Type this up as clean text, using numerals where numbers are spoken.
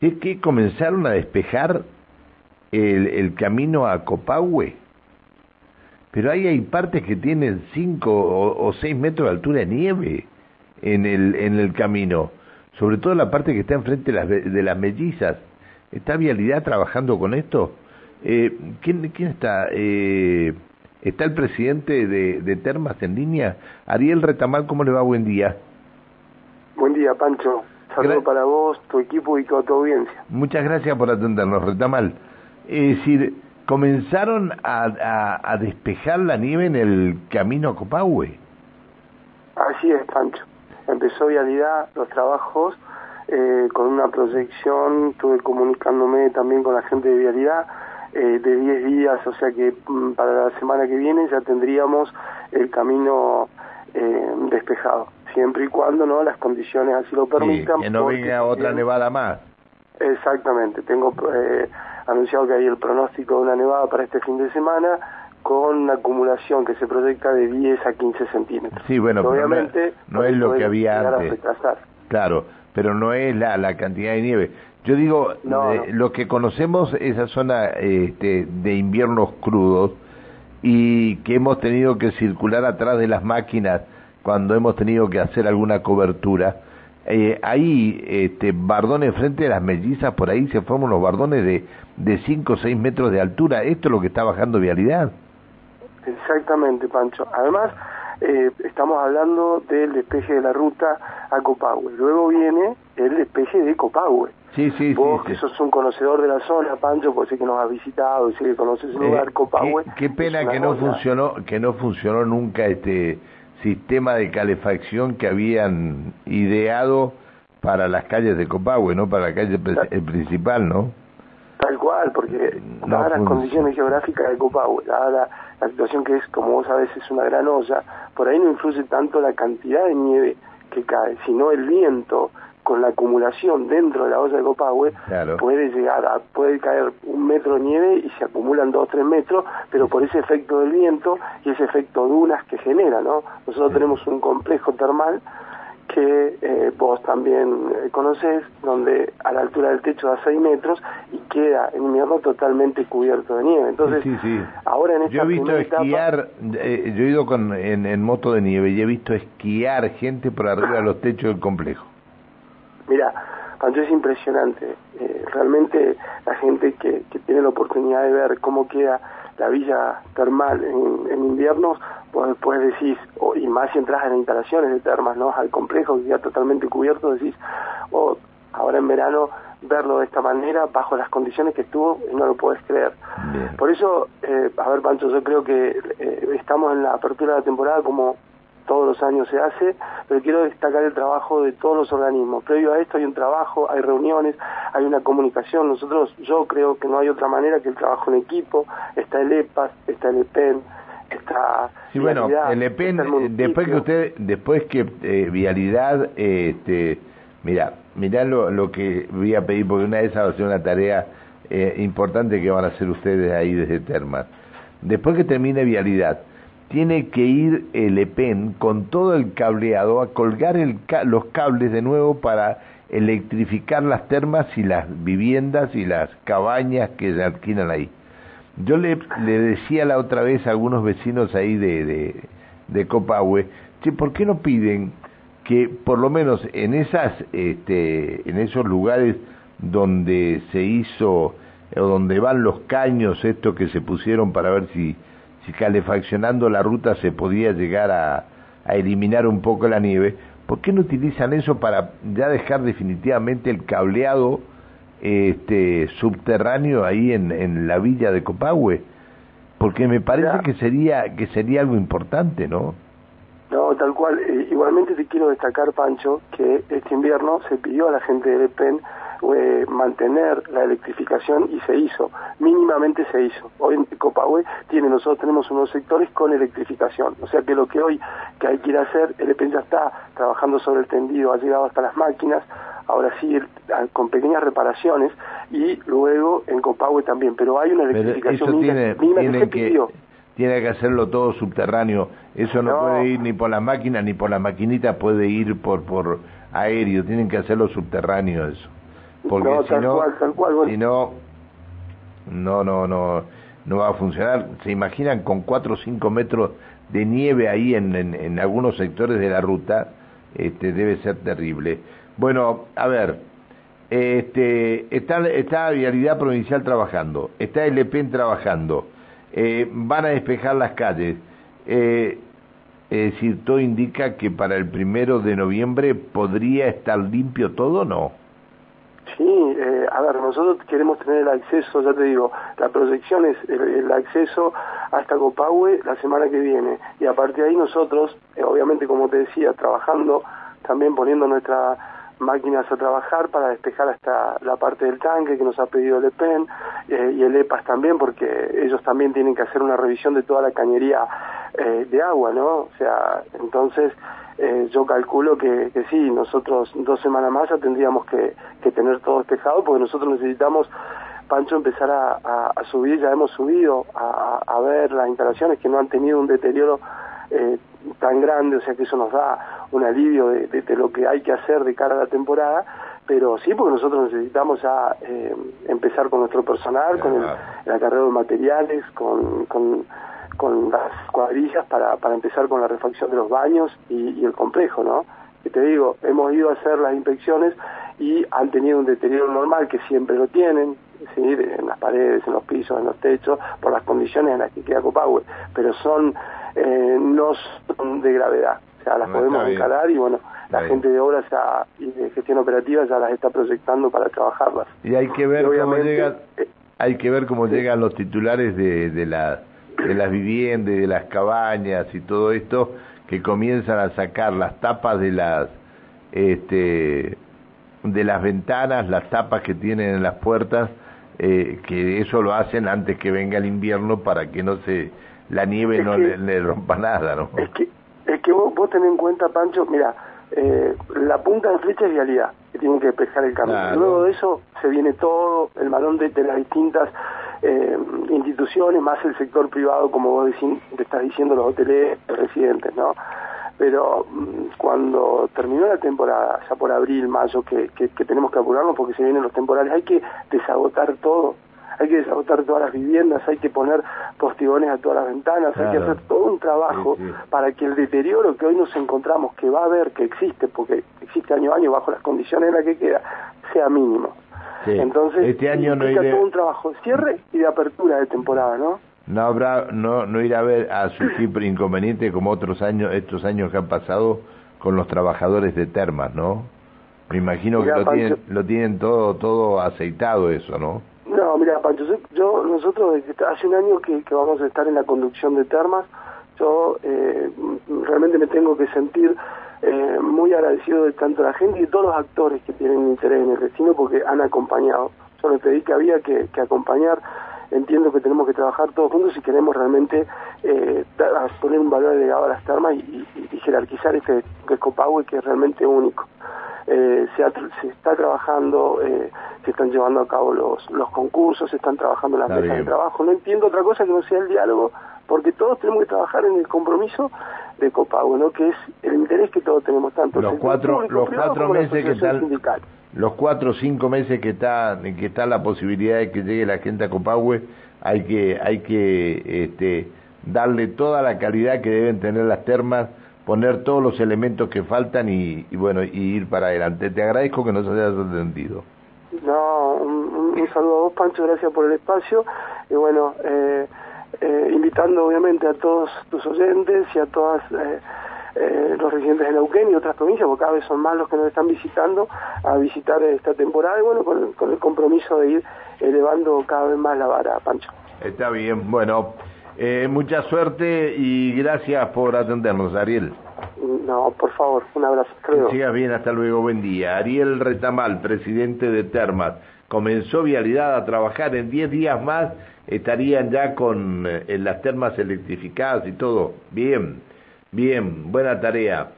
es que comenzaron a despejar el camino a Copahue, pero ahí hay partes que tienen 5 o 6 metros de altura de nieve en el camino, sobre todo la parte que está enfrente de las mellizas. ¿Está Vialidad trabajando con esto? ¿Quién está? ¿Está el presidente de Termas en línea? Ariel Retamal, ¿cómo le va? Buen día. Buen día, Pancho. Saludos para vos, tu equipo y toda tu audiencia. Muchas gracias por atendernos, Retamal. Es decir, comenzaron a despejar la nieve en el camino a Copahue. Así es, Pancho. Empezó Vialidad los trabajos con una proyección, estuve comunicándome también con la gente de Vialidad de 10 días, o sea que para la semana que viene ya tendríamos el camino despejado, siempre y cuando no las condiciones así lo permitan. Sí, que no venga otra nevada más. Exactamente, tengo anunciado que hay el pronóstico de una nevada para este fin de semana con una acumulación que se proyecta de 10 a 15 centímetros. Sí, bueno, obviamente no es lo que había antes. Claro, pero no es la cantidad de nieve. Yo digo, no. Lo que conocemos esa zona de inviernos crudos y que hemos tenido que circular atrás de las máquinas cuando hemos tenido que hacer alguna cobertura, ahí bardones frente a las mellizas, por ahí se forman unos bardones de 5 o 6 metros de altura. Esto es lo que está bajando Vialidad. Exactamente, Pancho. Además, estamos hablando del despeje de la ruta a Copahue. Luego viene el despeje de Copahue. Sí, vos, que sos un conocedor de la zona, Pancho, porque sé que nos has visitado y sé que conoces el lugar, Copahue. Qué pena que no funcionó nunca este sistema de calefacción que habían ideado para las calles de Copahue, ¿no? Para la calle principal, ¿no? Tal cual, porque dadas las condiciones geográficas de Copahue, dada la situación que es, como vos sabés, es una gran olla, por ahí no influye tanto la cantidad de nieve que cae, sino el viento con la acumulación dentro de la olla de Copahue. Claro. Puede caer 1 metro de nieve y se acumulan 2 o 3 metros, pero por ese efecto del viento y ese efecto dunas que genera, ¿no? Nosotros tenemos un complejo termal que vos también conocés, donde a la altura del techo da 6 metros y queda en invierno totalmente cubierto de nieve. Entonces, sí. Ahora en esta yo he visto esquiar, etapa, yo he ido en moto de nieve y he visto esquiar gente por arriba de los techos del complejo. Mira, Pancho, es impresionante. Realmente la gente que tiene la oportunidad de ver cómo queda la villa termal en inviernos, vos después decís, y más si entras a las instalaciones de Termas, ¿no?, al complejo que queda totalmente cubierto, decís, ahora en verano verlo de esta manera, bajo las condiciones que estuvo, no lo podés creer. Bien. Por eso, a ver, Pancho, yo creo que estamos en la apertura de la temporada como todos los años se hace, pero quiero destacar el trabajo de todos los organismos. Previo a esto hay un trabajo, hay reuniones, hay una comunicación. Yo creo que no hay otra manera que el trabajo en equipo. Está el EPAS, está el EPEN, está... Sí, bueno, el EPEN, después que Vialidad, mirá lo que voy a pedir, porque una de esas va a ser una tarea importante que van a hacer ustedes ahí desde Termas. Después que termine Vialidad, tiene que ir el EPEN con todo el cableado a colgar los cables de nuevo para electrificar las termas y las viviendas y las cabañas que se alquilan ahí. Yo le decía la otra vez a algunos vecinos ahí de Copahue, che, ¿por qué no piden que por lo menos en esos lugares donde se hizo, o donde van los caños estos que se pusieron para ver si calefaccionando la ruta se podía llegar a eliminar un poco la nieve, ¿por qué no utilizan eso para ya dejar definitivamente el cableado subterráneo ahí en la villa de Copahue? Porque me parece que sería algo importante, ¿no? No, tal cual. Igualmente te quiero destacar, Pancho, que este invierno se pidió a la gente del EPEN mantener la electrificación y se hizo, mínimamente se hizo. Hoy en Copahue nosotros tenemos unos sectores con electrificación, o sea que lo que hoy que hay que ir a hacer, el EPEN ya está trabajando sobre el tendido, ha llegado hasta las máquinas, ahora sí con pequeñas reparaciones, y luego en Copahue también, pero hay una electrificación mínima que se pidió. Tiene que hacerlo todo subterráneo. Eso no puede ir ni por las máquinas, ni por las maquinitas puede ir por aéreo. Tienen que hacerlo subterráneo eso. porque no, tal cual, bueno. No va a funcionar. ¿Se imaginan con 4 o 5 metros de nieve ahí en algunos sectores de la ruta? Debe ser terrible. Bueno, a ver, está Vialidad Provincial trabajando, está el EPEN trabajando, van a despejar las calles, es decir, todo indica que para el 1 de noviembre podría estar limpio todo, ¿no? Sí, a ver, nosotros queremos tener el acceso, ya te digo, la proyección es el acceso hasta Copahue la semana que viene, y a partir de ahí nosotros, obviamente como te decía, trabajando, también poniendo nuestras máquinas a trabajar para despejar hasta la parte del tanque que nos ha pedido el EPEN, y el EPAS también, porque ellos también tienen que hacer una revisión de toda la cañería de agua, ¿no? O sea, entonces... yo calculo que sí, nosotros 2 semanas más ya tendríamos que tener todo despejado, porque nosotros necesitamos, Pancho, empezar a subir, ya hemos subido a ver las instalaciones que no han tenido un deterioro tan grande, o sea que eso nos da un alivio de lo que hay que hacer de cara a la temporada, pero sí, porque nosotros necesitamos ya empezar con nuestro personal, con el acarreo de materiales, con las cuadrillas para empezar con la refacción de los baños y el complejo, ¿no? Que te digo, hemos ido a hacer las inspecciones y han tenido un deterioro normal que siempre lo tienen, ¿sí? En las paredes, en los pisos, en los techos, por las condiciones en las que queda Copahue, pero son no son de gravedad, o sea, las podemos encarar y bueno, la gente de obras y de gestión operativa ya las está proyectando para trabajarlas. Y hay que ver cómo llegan, llegan los titulares de las viviendas, de las cabañas y todo esto, que comienzan a sacar las tapas de las ventanas, las tapas que tienen en las puertas, que eso lo hacen antes que venga el invierno para que la nieve le rompa nada, ¿no? Es que vos tenés en cuenta, Pancho, mira, la punta de flecha es Vialidad, que tienen que despejar el camino. Claro. Luego de eso se viene todo el malón de las distintas instituciones, más el sector privado, como vos te estás diciendo, los hoteles, residentes, ¿no? Pero cuando terminó la temporada, ya por abril, mayo, que tenemos que apurarnos porque se vienen los temporales, hay que desagotar todo, hay que desagotar todas las viviendas, hay que poner postigones a todas las ventanas, claro. Hay que hacer todo un trabajo para que el deterioro que hoy nos encontramos, que va a haber, que existe, porque existe año a año bajo las condiciones en las que queda, sea mínimo. Sí. Entonces, este año no irá todo un trabajo de cierre y de apertura de temporada, ¿no? No irá a surgir inconveniente como estos años que han pasado con los trabajadores de Termas, ¿no? Me imagino que lo tienen todo aceitado eso, ¿no? No, mira, Pancho, nosotros hace un año que vamos a estar en la conducción de Termas. Yo realmente me tengo que sentir muy agradecido de tanto la gente y todos los actores que tienen interés en el destino, porque han acompañado. Yo les pedí que había que acompañar. Entiendo que tenemos que trabajar todos juntos si queremos realmente poner un valor agregado a las Termas y jerarquizar este Copahue, que es realmente único. Se está trabajando, se están llevando a cabo los concursos, se están trabajando las mesas de trabajo. No entiendo otra cosa que no sea el diálogo, porque todos tenemos que trabajar en el compromiso de Copahue, ¿no? Que es el interés que todos tenemos, tanto los 4 o 5 meses que está la posibilidad de que llegue la gente a Copahue, hay que darle toda la calidad que deben tener las Termas, poner todos los elementos que faltan y ir para adelante. Te agradezco que nos hayas atendido. No, un saludo a vos, Pancho, gracias por el espacio y bueno, invitando obviamente a todos tus oyentes y a todas los residentes de Neuquén y otras provincias, porque cada vez son más los que nos están visitando, a visitar esta temporada y bueno, con el compromiso de ir elevando cada vez más la vara, Pancho. Está bien, bueno, mucha suerte y gracias por atendernos, Ariel. No, por favor, un abrazo. Que sigas bien, hasta luego, buen día. Ariel Retamal, presidente de Termas. Comenzó Vialidad a trabajar, en 10 días más estarían ya con las termas electrificadas y todo. Bien, buena tarea.